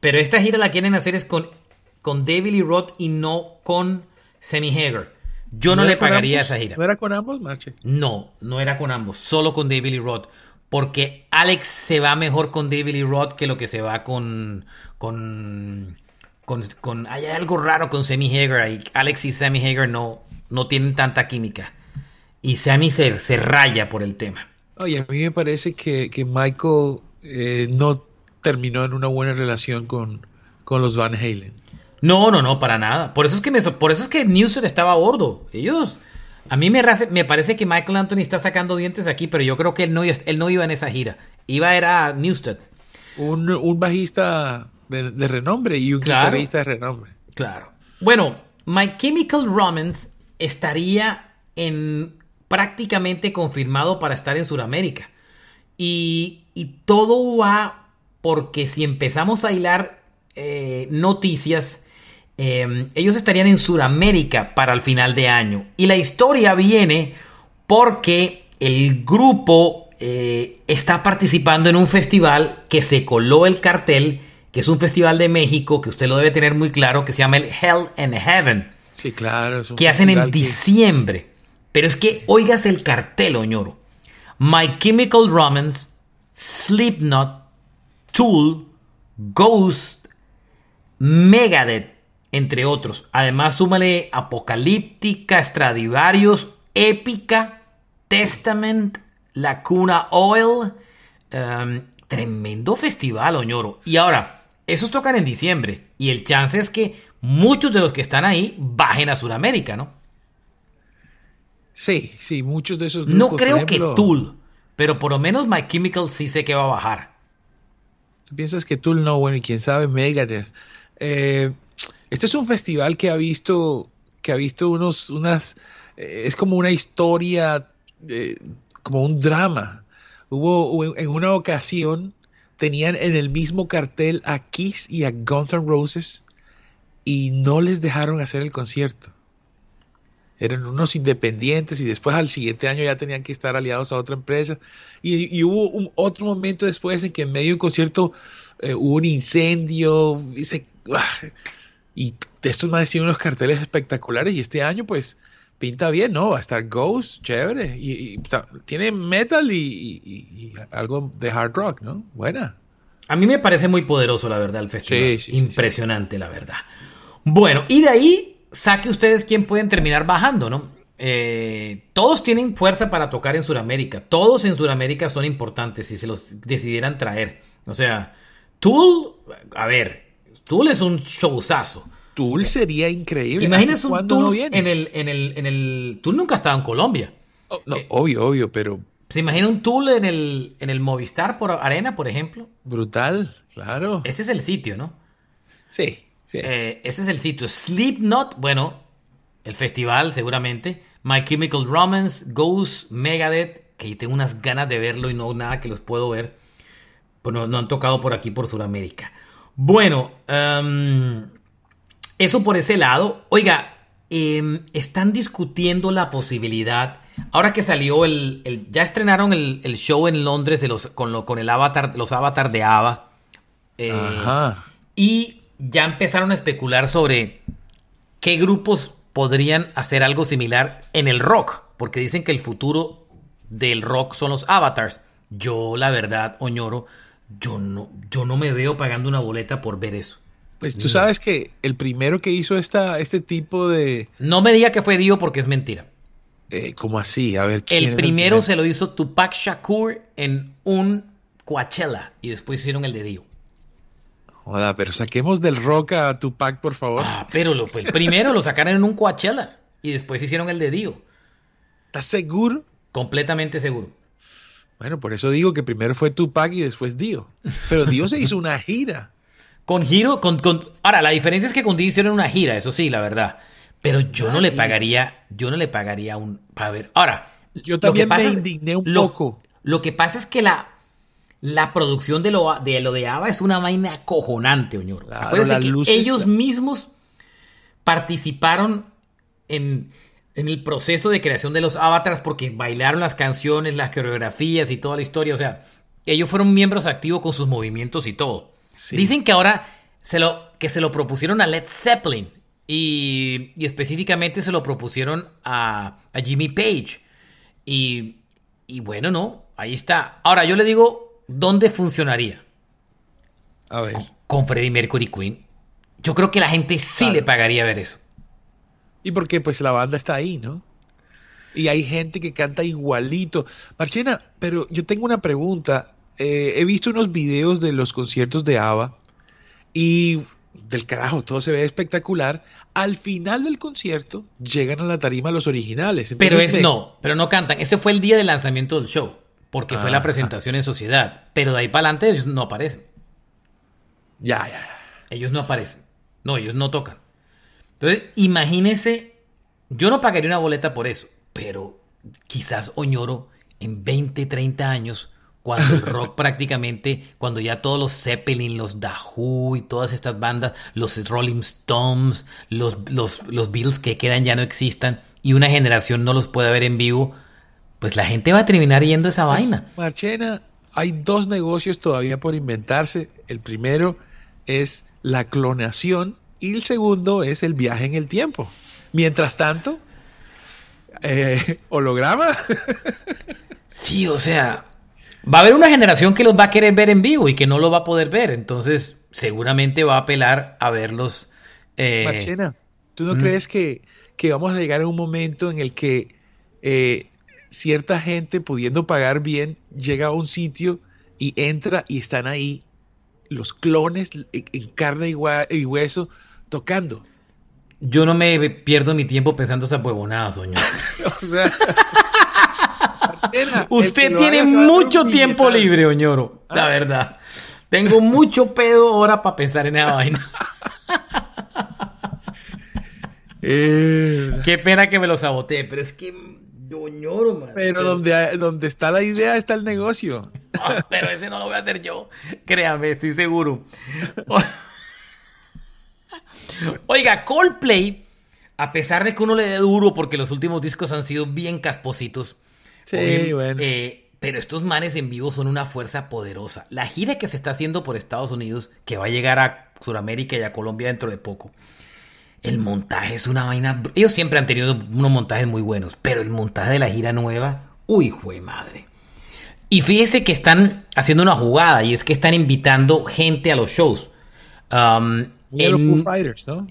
Pero esta gira la quieren hacer es con, con David Lee Roth y no con Sammy Hagar. Yo no, no le pagaría ambos, esa gira. ¿No era con ambos, Marche? No, no era con ambos. Solo con David Lee Roth. Porque Alex se va mejor con David Lee Roth que lo que se va con... con, con, con hay algo raro con Sammy Hagar ahí. Alex y Sammy Hagar no, no tienen tanta química. Y Sammy se, se raya por el tema. Oye, a mí me parece que, que Michael eh, no terminó en una buena relación con, con los Van Halen. No, no, no, para nada. Por eso es que me, por eso es que Newsted estaba a bordo. Ellos, a mí me, me parece que Michael Anthony está sacando dientes aquí, pero yo creo que él no, él no iba en esa gira. Iba era Newsted. Un, un bajista de, de renombre y un claro, guitarrista de renombre. Claro. Bueno, My Chemical Romance estaría en... prácticamente confirmado para estar en Sudamérica. Y, y todo va porque si empezamos a hilar eh, noticias, eh, ellos estarían en Sudamérica para el final de año. Y la historia viene porque el grupo eh, está participando en un festival que se coló el cartel, que es un festival de México, que usted lo debe tener muy claro, que se llama el Hell and Heaven. Sí, claro. Es un que hacen en que... diciembre. Pero es que oigas el cartel, Oñoro. My Chemical Romance, Slipknot, Tool, Ghost, Megadeth, entre otros. Además, súmale Apocalíptica, Stradivarius, Épica, Testament, Lacuna Oil. Um, tremendo festival, Oñoro. Y ahora, esos tocan en diciembre. Y el chance es que muchos de los que están ahí bajen a Sudamérica, ¿no? Sí, sí, muchos de esos grupos. No creo ejemplo, que Tool, pero por lo menos My Chemical sí sé que va a bajar. ¿Tú piensas que Tool no? Bueno, y quién sabe, Megadeth. Eh, este es un festival que ha visto, que ha visto unos, unas, eh, es como una historia, eh, como un drama. Hubo, en una ocasión, tenían en el mismo cartel a Kiss y a Guns N' Roses y no les dejaron hacer el concierto. Eran unos independientes y después al siguiente año ya tenían que estar aliados a otra empresa. Y, y hubo un, otro momento después en que en medio de un concierto eh, hubo un incendio. Y, se, y estos más tienen unos carteles espectaculares y este año pues pinta bien, ¿no? Va a estar Ghost, chévere. Y, y tiene metal y, y, y algo de hard rock, ¿no? Buena. A mí me parece muy poderoso, la verdad, el festival. Sí, sí, impresionante, sí, sí. La verdad. Bueno, y de ahí... saque ustedes quién pueden terminar bajando, ¿no? Eh, todos tienen fuerza para tocar en Sudamérica. Todos en Sudamérica son importantes si se los decidieran traer. O sea, Tool, a ver, Tool es un showzazo. Tool sería increíble. Imagínense un Tool no en el, en el, en el. Tool nunca ha estado en Colombia. Oh, no, eh, obvio, obvio, pero. ¿Se imagina un Tool en el, en el Movistar por Arena, por ejemplo? Brutal, claro. Ese es el sitio, ¿no? Sí. Sí. Eh, ese es el sitio. Slipknot, bueno, el festival seguramente. My Chemical Romance, Ghost, Megadeth, que tengo unas ganas de verlo y no nada que los puedo ver. Pues no, no han tocado por aquí, por Sudamérica. Bueno, um, eso por ese lado. Oiga, eh, están discutiendo la posibilidad. Ahora que salió el... el ya estrenaron el, el show en Londres de los, con, lo, con el avatar, los avatar de ABBA. Eh, Ajá. Y... ya empezaron a especular sobre qué grupos podrían hacer algo similar en el rock, porque dicen que el futuro del rock son los avatars. Yo, la verdad, Oñoro, yo no, yo no me veo pagando una boleta por ver eso. Pues tú no. Sabes que el primero que hizo esta, este tipo de... No me diga que fue Dio porque es mentira. Eh, ¿Cómo así? A ver, ¿quién el, primero el primero se lo hizo Tupac Shakur en un Coachella y después hicieron el de Dio. Joda, pero saquemos del rock a Tupac, por favor. Ah, pero lo, pues, primero lo sacaron en un Coachella y después hicieron el de Dio. ¿Estás seguro? Completamente seguro. Bueno, por eso digo que primero fue Tupac y después Dio. Pero Dio se hizo una gira. Con Giro, con, con... Ahora, la diferencia es que con Dio hicieron una gira, eso sí, la verdad. Pero yo no le pagaría, yo no le pagaría un... A ver, ahora... Yo también me indigné un lo, poco. Lo que pasa es que la... La producción de lo de, lo de ABBA es una vaina acojonante, Oñoro. Claro, acuérdense que luces, ellos la... mismos participaron en, en el proceso de creación de los avatars porque bailaron las canciones, las coreografías y toda la historia. O sea, ellos fueron miembros activos con sus movimientos y todo. Sí. Dicen que ahora se lo, que se lo propusieron a Led Zeppelin y, y específicamente se lo propusieron a, a Jimmy Page. Y, y bueno, no, ahí está. Ahora, yo le digo... ¿Dónde funcionaría? A ver. Con, con Freddie Mercury Queen. Yo creo que la gente sí claro. le pagaría ver eso. Y porque pues la banda está ahí, ¿no? Y hay gente que canta igualito. Marchena, pero yo tengo una pregunta. Eh, he visto unos videos de los conciertos de ABBA y del carajo, todo se ve espectacular. Al final del concierto llegan a la tarima los originales. Entonces, pero es ¿qué? no, pero no cantan. Ese fue el día de lanzamiento del show. Porque ah, fue la presentación en sociedad. Pero de ahí para adelante ellos no aparecen. Ya, ya, ya. Ellos no aparecen. No, ellos no tocan. Entonces, imagínense. Yo no pagaría una boleta por eso. Pero quizás Oñoro en veinte, treinta años, cuando el rock prácticamente, cuando ya todos los Zeppelin, los The Who y todas estas bandas, los Rolling Stones, los, los, los Beatles que quedan ya no existan y una generación no los puede ver en vivo... Pues la gente va a terminar yendo a esa pues, vaina. Marchena, hay dos negocios todavía por inventarse. El primero es la clonación y el segundo es el viaje en el tiempo. Mientras tanto, eh, holograma. Sí, o sea, va a haber una generación que los va a querer ver en vivo y que no los va a poder ver. Entonces, seguramente va a apelar a verlos. Eh, Marchena, ¿tú no mm. crees que, que vamos a llegar a un momento en el que... Eh, cierta gente pudiendo pagar bien llega a un sitio y entra y están ahí los clones en carne y hueso tocando? Yo no me pierdo mi tiempo pensando esas huevonadas, doña. O sea, Marchena, usted tiene mucho tiempo libre, Oñoro, ah. la verdad. Tengo mucho pedo ahora para pensar en esa vaina. eh. Qué pena que me lo saboteé, pero es que Oñoro, man. Pero donde, donde está la idea está el negocio. No, pero ese no lo voy a hacer yo. Créame, estoy seguro. Oiga, Coldplay, a pesar de que uno le dé duro porque los últimos discos han sido bien caspositos. Sí, hoy, bueno. Eh, pero estos manes en vivo son una fuerza poderosa. La gira que se está haciendo por Estados Unidos, que va a llegar a Sudamérica y a Colombia dentro de poco. El montaje es una vaina... Ellos siempre han tenido unos montajes muy buenos, pero el montaje de la gira nueva... ¡Uy, jue madre! Y fíjese que están haciendo una jugada, y es que están invitando gente a los shows. Um, en... Fighters, ¿no?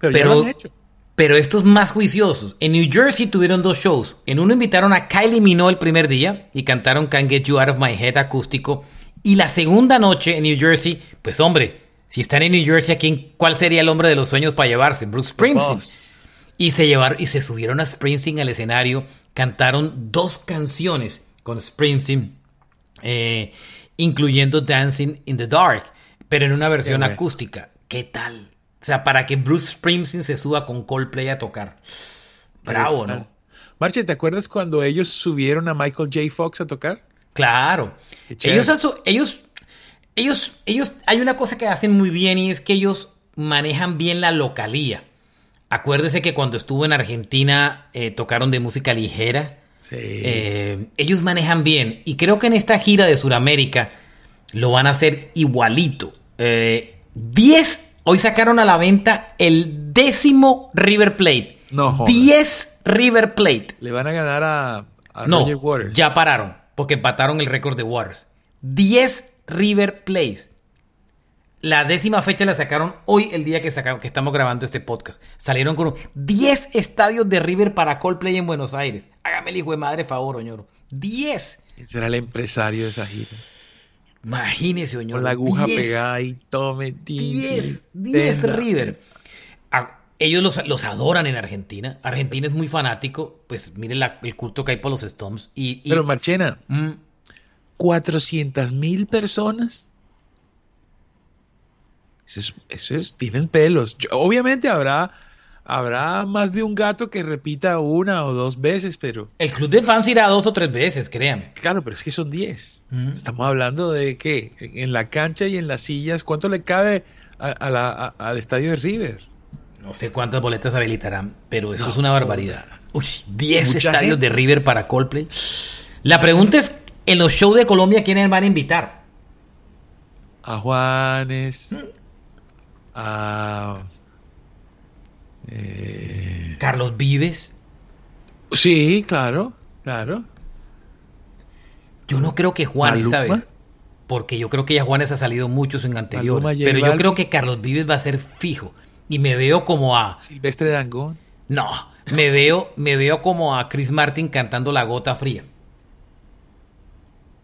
Pero, pero, ya lo han hecho. Pero estos más juiciosos. En New Jersey tuvieron dos shows. En uno invitaron a Kylie Minogue el primer día, y cantaron Can't Get You Out of My Head acústico. Y la segunda noche en New Jersey, pues hombre... Si están en New Jersey, ¿a quién, ¿cuál sería el hombre de los sueños para llevarse? Bruce Springsteen. Y se, llevaron, y se subieron a Springsteen al escenario, cantaron dos canciones con Springsteen, eh, incluyendo Dancing in the Dark, pero en una versión Qué acústica. Bueno. ¿Qué tal? O sea, para que Bruce Springsteen se suba con Coldplay a tocar. Bravo, Qué ¿no? Bueno. Marche, ¿te acuerdas cuando ellos subieron a Michael J. Fox a tocar? Claro. Ellos... ellos Ellos, ellos, hay una cosa que hacen muy bien y es que ellos manejan bien la localía. Acuérdese que cuando estuvo en Argentina eh, tocaron de música ligera. Sí. Eh, ellos manejan bien y creo que en esta gira de Sudamérica lo van a hacer igualito. Eh, diez, hoy sacaron a la venta el décimo River Plate. No, joder. diez River Plate. Le van a ganar a, a no, Roger Waters. Ya pararon porque empataron el récord de Waters. diez River Plate. La décima fecha la sacaron hoy, el día que, sacaron, que estamos grabando este podcast. Salieron con diez estadios de River para Coldplay en Buenos Aires. Hágame el hijo de madre favor, Oñoro. diez. ¿Quién será el empresario de esa gira? Imagínese, Oñoro. Con la aguja diez, pegada y tome. diez River. A, ellos los, los adoran en Argentina. Argentina es muy fanático. Pues miren la, el culto que hay por los Stones. Y, y, Pero Marchena, ¿Mm? cuatrocientas mil personas. Eso es, eso es, tienen pelos. Yo, obviamente habrá, habrá más de un gato que repita una o dos veces, pero... El club de fans irá dos o tres veces, créanme. Claro, pero es que son diez. Uh-huh. Estamos hablando de que en la cancha y en las sillas, ¿cuánto le cabe a, a la, a, al estadio de River? No sé cuántas boletas habilitarán, pero eso no, es una barbaridad. Uy, diez estadios gente. De River para Coldplay. La pregunta es, en los shows de Colombia, ¿quiénes van a invitar? A Juanes... ¿Mm? A, eh, Carlos Vives. Sí, claro, claro. Yo no creo que Juanes, ¿sabes? Porque yo creo que ya Juanes ha salido muchos en anteriores. Maluma, pero yo al... creo que Carlos Vives va a ser fijo. Y me veo como a... Silvestre Dangond. No, me veo, me veo como a Chris Martin cantando La Gota Fría.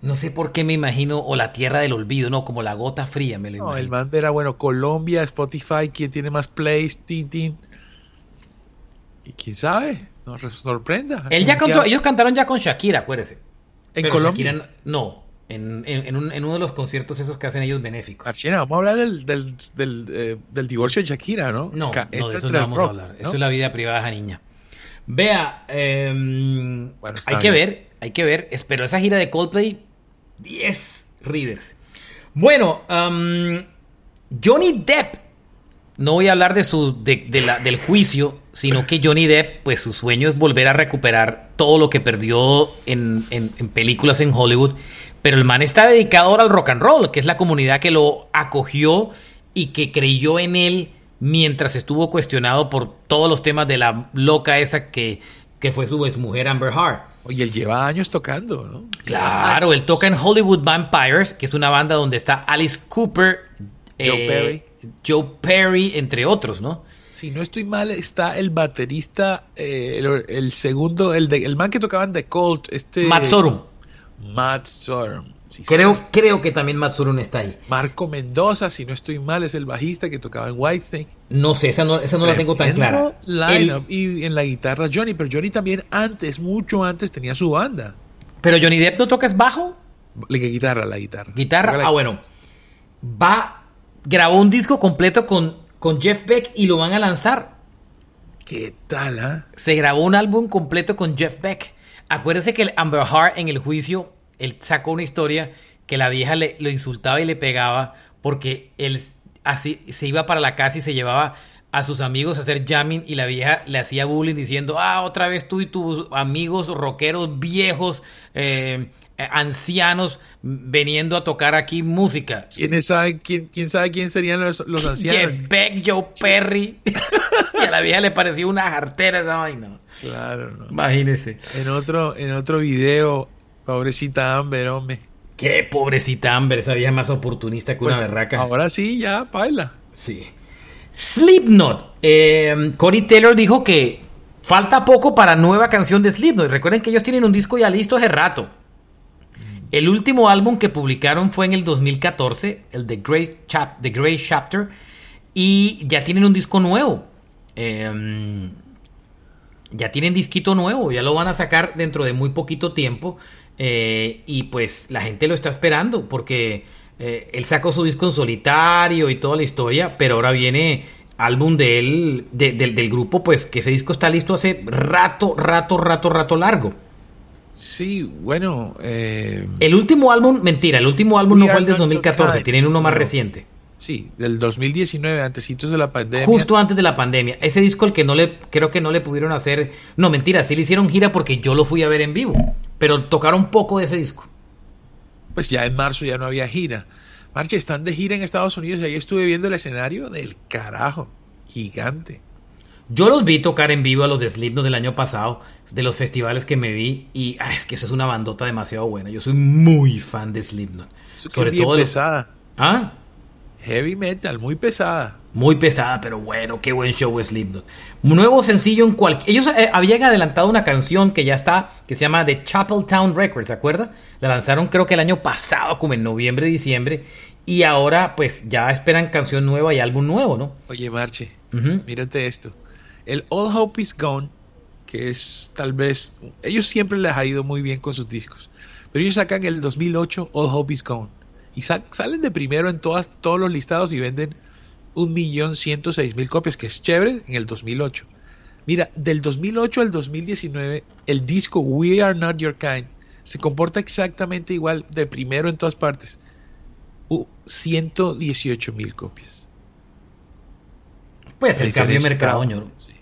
No sé por qué me imagino, o La Tierra del Olvido, no, como La Gota Fría me lo imagino. No, el man era, bueno, Colombia, Spotify, ¿quién tiene más plays? Tintín. ¿Y quién sabe? Nos sorprenda. Él ya cantó, ellos cantaron ya con Shakira, acuérdese. ¿En Pero Colombia? Shakira, no, en, en, en, un, en uno de los conciertos esos que hacen ellos benéficos. Marchena, vamos a hablar del, del, del, eh, del divorcio de Shakira, ¿no? No, Ca- no de eso no vamos rock, a hablar. ¿No? Eso es la vida privada de esa niña. Vea, eh, bueno, hay que bien. ver, hay que ver. Espero esa gira de Coldplay... diez Rivers. Bueno, um, Johnny Depp. No voy a hablar de su, de, de la, del juicio, sino que Johnny Depp, pues su sueño es volver a recuperar todo lo que perdió en, en, en películas en Hollywood. Pero el man está dedicado ahora al rock and roll, que es la comunidad que lo acogió y que creyó en él mientras estuvo cuestionado por todos los temas de la loca esa que... que fue su exmujer Amber Heard. Oye, él lleva años tocando, ¿no? Claro, él toca en Hollywood Vampires, que es una banda donde está Alice Cooper, Joe eh, Perry, Joe Perry, entre otros, ¿no? Si no estoy mal, está el baterista, eh, el, el segundo, el, de, el man que tocaba en The Cult, este... Matt Sorum. Matt Sorum. Sí, creo, sí. creo que también Matt Sorum está ahí. Marco Mendoza, si no estoy mal, es el bajista que tocaba en Whitesnake. No sé, esa no, esa no la tengo tan clara. El... Y en la guitarra Johnny, pero Johnny también antes, mucho antes, tenía su banda. ¿Pero Johnny Depp no toca es bajo? La guitarra, la guitarra. ¿Guitarra? La ah, guitarra. Bueno. Va, grabó un disco completo con, con Jeff Beck y lo van a lanzar. ¿Qué tal, ah? ¿Eh? Se grabó un álbum completo con Jeff Beck. Acuérdense que el Amber Heard en el juicio... Él sacó una historia que la vieja le, lo insultaba y le pegaba porque él así, se iba para la casa y se llevaba a sus amigos a hacer jamming y la vieja le hacía bullying diciendo, ah, otra vez tú y tus amigos rockeros viejos, eh, ancianos, veniendo a tocar aquí música. ¿Quién sabe quién, quién, sabe quién serían los, los ancianos? Jeff Beck, Joe Perry. Y a la vieja le parecía una jartera esa vaina. Claro, no. Imagínese. En otro, en otro video... Pobrecita Amber, hombre. Qué pobrecita Amber, esa vieja más oportunista que una pues, berraca. Ahora sí, ya, paila. Sí. Slipknot. Eh, Corey Taylor dijo que falta poco para nueva canción de Slipknot. Recuerden que ellos tienen un disco ya listo hace rato. El último álbum que publicaron fue en el dos mil catorce, el The Great, Chap- The Great Chapter, y ya tienen un disco nuevo. Eh, ya tienen disquito nuevo, ya lo van a sacar dentro de muy poquito tiempo. Eh, y pues la gente lo está esperando porque eh, él sacó su disco en solitario y toda la historia, pero ahora viene álbum de él, de, de, del grupo, pues que ese disco está listo hace rato, rato, rato, rato largo. Sí, bueno... Eh... El último álbum, mentira, el último álbum no fue el del dos mil catorce, tienen uno más reciente. Sí, del dos mil diecinueve, antesitos de la pandemia. Justo antes de la pandemia. Ese disco el que no le, creo que no le pudieron hacer... No, mentira, sí le hicieron gira porque yo lo fui a ver en vivo. Pero tocaron poco de ese disco. Pues ya en marzo ya no había gira. Marche, están de gira en Estados Unidos y ahí estuve viendo el escenario del carajo. Gigante. Yo los vi tocar en vivo a los de Slipknot del año pasado, de los festivales que me vi. Y ay, es que eso es una bandota demasiado buena. Yo soy muy fan de Slipknot. Sobre todo pesada. Los... ¿Ah? Heavy metal, muy pesada. Muy pesada, pero bueno, qué buen show Slipknot. Nuevo sencillo en cualquier... Ellos eh, habían adelantado una canción que ya está, que se llama The Chapel Town Records, ¿se acuerda? La lanzaron creo que el año pasado, como en noviembre, diciembre. Y ahora, pues, ya esperan canción nueva y álbum nuevo, ¿no? Oye, Marche, uh-huh. mírate esto. El All Hope Is Gone, que es tal vez... Ellos siempre les ha ido muy bien con sus discos. Pero ellos sacan el dos mil ocho All Hope Is Gone. Y sa- salen de primero en todas, todos los listados y venden... un millón ciento seis mil copias, que es chévere, en el dos mil ocho. Mira, del dos mil ocho al dos mil diecinueve, el disco We Are Not Your Kind se comporta exactamente igual, de primero en todas partes. Uh, ciento dieciocho mil copias. Pues el cambio de mercado, ñoro. Sí.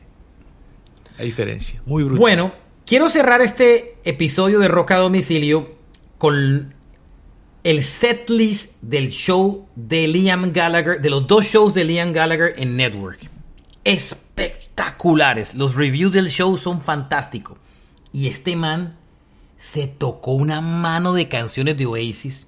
La diferencia, muy brutal. Bueno, quiero cerrar este episodio de Rock a Domicilio con... el setlist del show de Liam Gallagher, de los dos shows de Liam Gallagher en Network. Espectaculares. Los reviews del show son fantásticos. Y este man se tocó una mano de canciones de Oasis.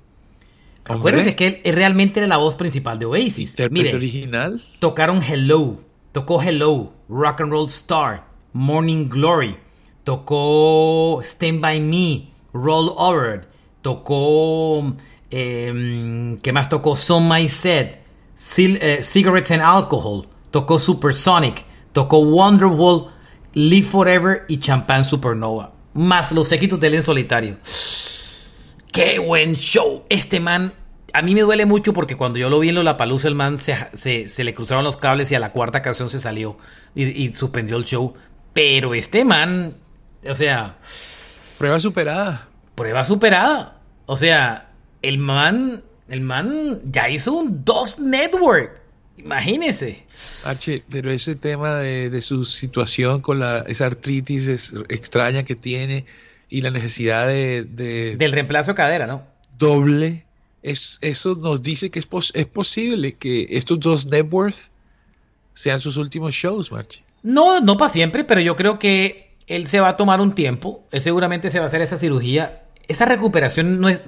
Acuérdense que él realmente era la voz principal de Oasis. Intérprete original. Tocaron Hello. Tocó Hello. Rock and Roll Star. Morning Glory. Tocó Stand By Me. Roll Over. Tocó, eh, ¿qué más tocó? Some My Set, Cil- eh, Cigarettes and Alcohol, tocó Supersonic, tocó Wonderwall, Live Forever y Champagne Supernova. Más los éxitos de él en solitario. ¡Qué buen show! Este man, a mí me duele mucho porque cuando yo lo vi en Lollapalooza, el man se, se, se le cruzaron los cables y a la cuarta canción se salió y, y suspendió el show. Pero este man, o sea... Prueba superada. Prueba superada. O sea, el man, el man ya hizo un dos Network. Imagínense. H, pero ese tema de, de su situación con la, esa artritis es extraña que tiene y la necesidad de, de del reemplazo de cadera, ¿no? Doble. Es, eso nos dice que es, pos, es posible que estos dos Networks sean sus últimos shows, Marche. No, no para siempre, pero yo creo que él se va a tomar un tiempo. Él seguramente se va a hacer esa cirugía. Esa recuperación no es...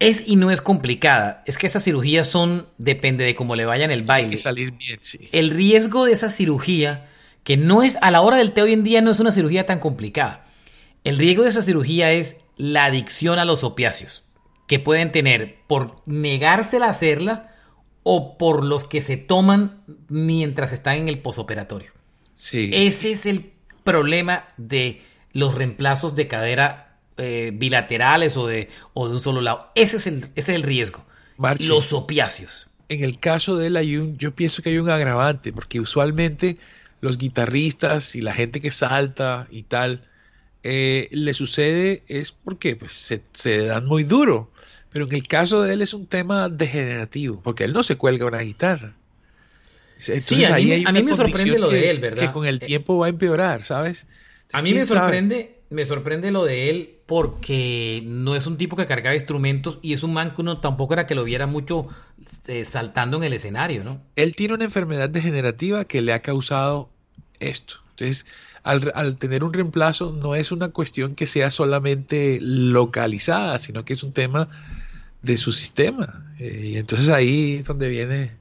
Es y no es complicada. Es que esas cirugías son... Depende de cómo le vayan el baile. Hay que salir bien, sí. El riesgo de esa cirugía, que no es... A la hora del té hoy en día no es una cirugía tan complicada. El riesgo de esa cirugía es la adicción a los opiáceos. Que pueden tener por negársela a hacerla o por los que se toman mientras están en el posoperatorio. Sí. Ese es el problema de los reemplazos de cadera eh, bilaterales o de, o de un solo lado. Ese es el, ese es el riesgo. Marche, los opiáceos. En el caso de él, hay un, yo pienso que hay un agravante, porque usualmente los guitarristas y la gente que salta y tal, eh, le sucede es porque pues, se, se dan muy duro. Pero en el caso de él es un tema degenerativo, porque él no se cuelga una guitarra. Entonces, sí, a mí, a mí me sorprende lo que, de él, ¿verdad? Que con el tiempo va a empeorar, ¿sabes? Entonces, a mí me sorprende, me sorprende lo de él porque no es un tipo que cargaba instrumentos y es un man que uno tampoco era que lo viera mucho eh, saltando en el escenario, ¿no? Él tiene una enfermedad degenerativa que le ha causado esto. Entonces, al, al tener un reemplazo no es una cuestión que sea solamente localizada, sino que es un tema de su sistema. Eh, y entonces ahí es donde viene...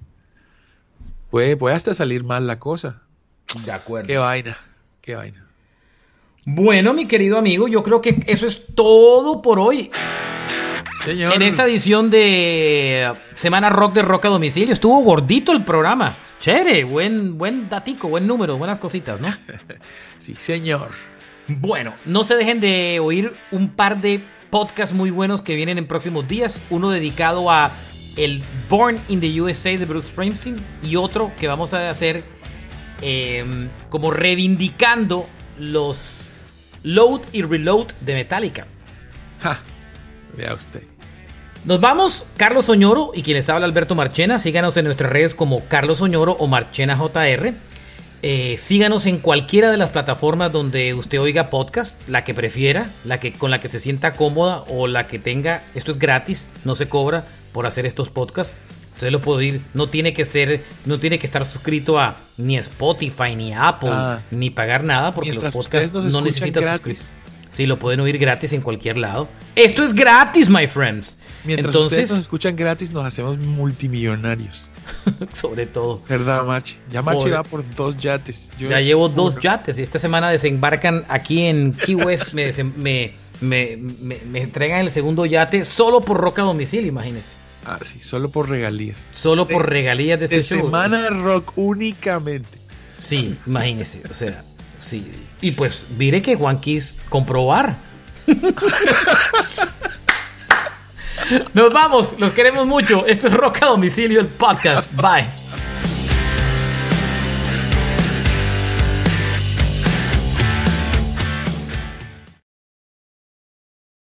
Puede, puede hasta salir mal la cosa. De acuerdo. Qué vaina, qué vaina. Bueno, mi querido amigo, yo creo que eso es todo por hoy. Señor. En esta edición de Semana Rock de Rock a Domicilio estuvo gordito el programa. Chévere, buen, buen datico, buen número, buenas cositas, ¿no? Sí, señor. Bueno, no se dejen de oír un par de podcasts muy buenos que vienen en próximos días. Uno dedicado a... el Born in the U S A de Bruce Springsteen y otro que vamos a hacer eh, como reivindicando los Load y Reload de Metallica. Ja, vea usted. Nos vamos, Carlos Oñoro y quien les habla Alberto Marchena. Síganos en nuestras redes como Carlos Oñoro o Marchena J R. Eh, síganos en cualquiera de las plataformas donde usted oiga podcast, la que prefiera, la que con la que se sienta cómoda o la que tenga. Esto es gratis, no se cobra por hacer estos podcasts. Entonces lo puedo ir, no tiene que ser, no tiene que estar suscrito a ni Spotify, ni Apple, ah, ni pagar nada, porque los podcasts no necesitan suscripción. Sí, lo pueden oír gratis en cualquier lado. Esto es gratis, my friends. Mientras Entonces, ustedes nos escuchan gratis, nos hacemos multimillonarios. Sobre todo. ¿Verdad, Marchi? Ya Marchi va por dos yates. Yo ya llevo uno. dos yates y esta semana desembarcan aquí en Key West. me, me, me, me, me entregan el segundo yate solo por Rock a Domicilio, imagínense. Ah, sí, solo por regalías. Solo de, por regalías de este de show. Semana de rock únicamente. Sí, imagínense, o sea, sí. Y pues, mire que Juan quis comprobar. Nos vamos, los queremos mucho. Esto es Rock a Domicilio, el podcast. Bye.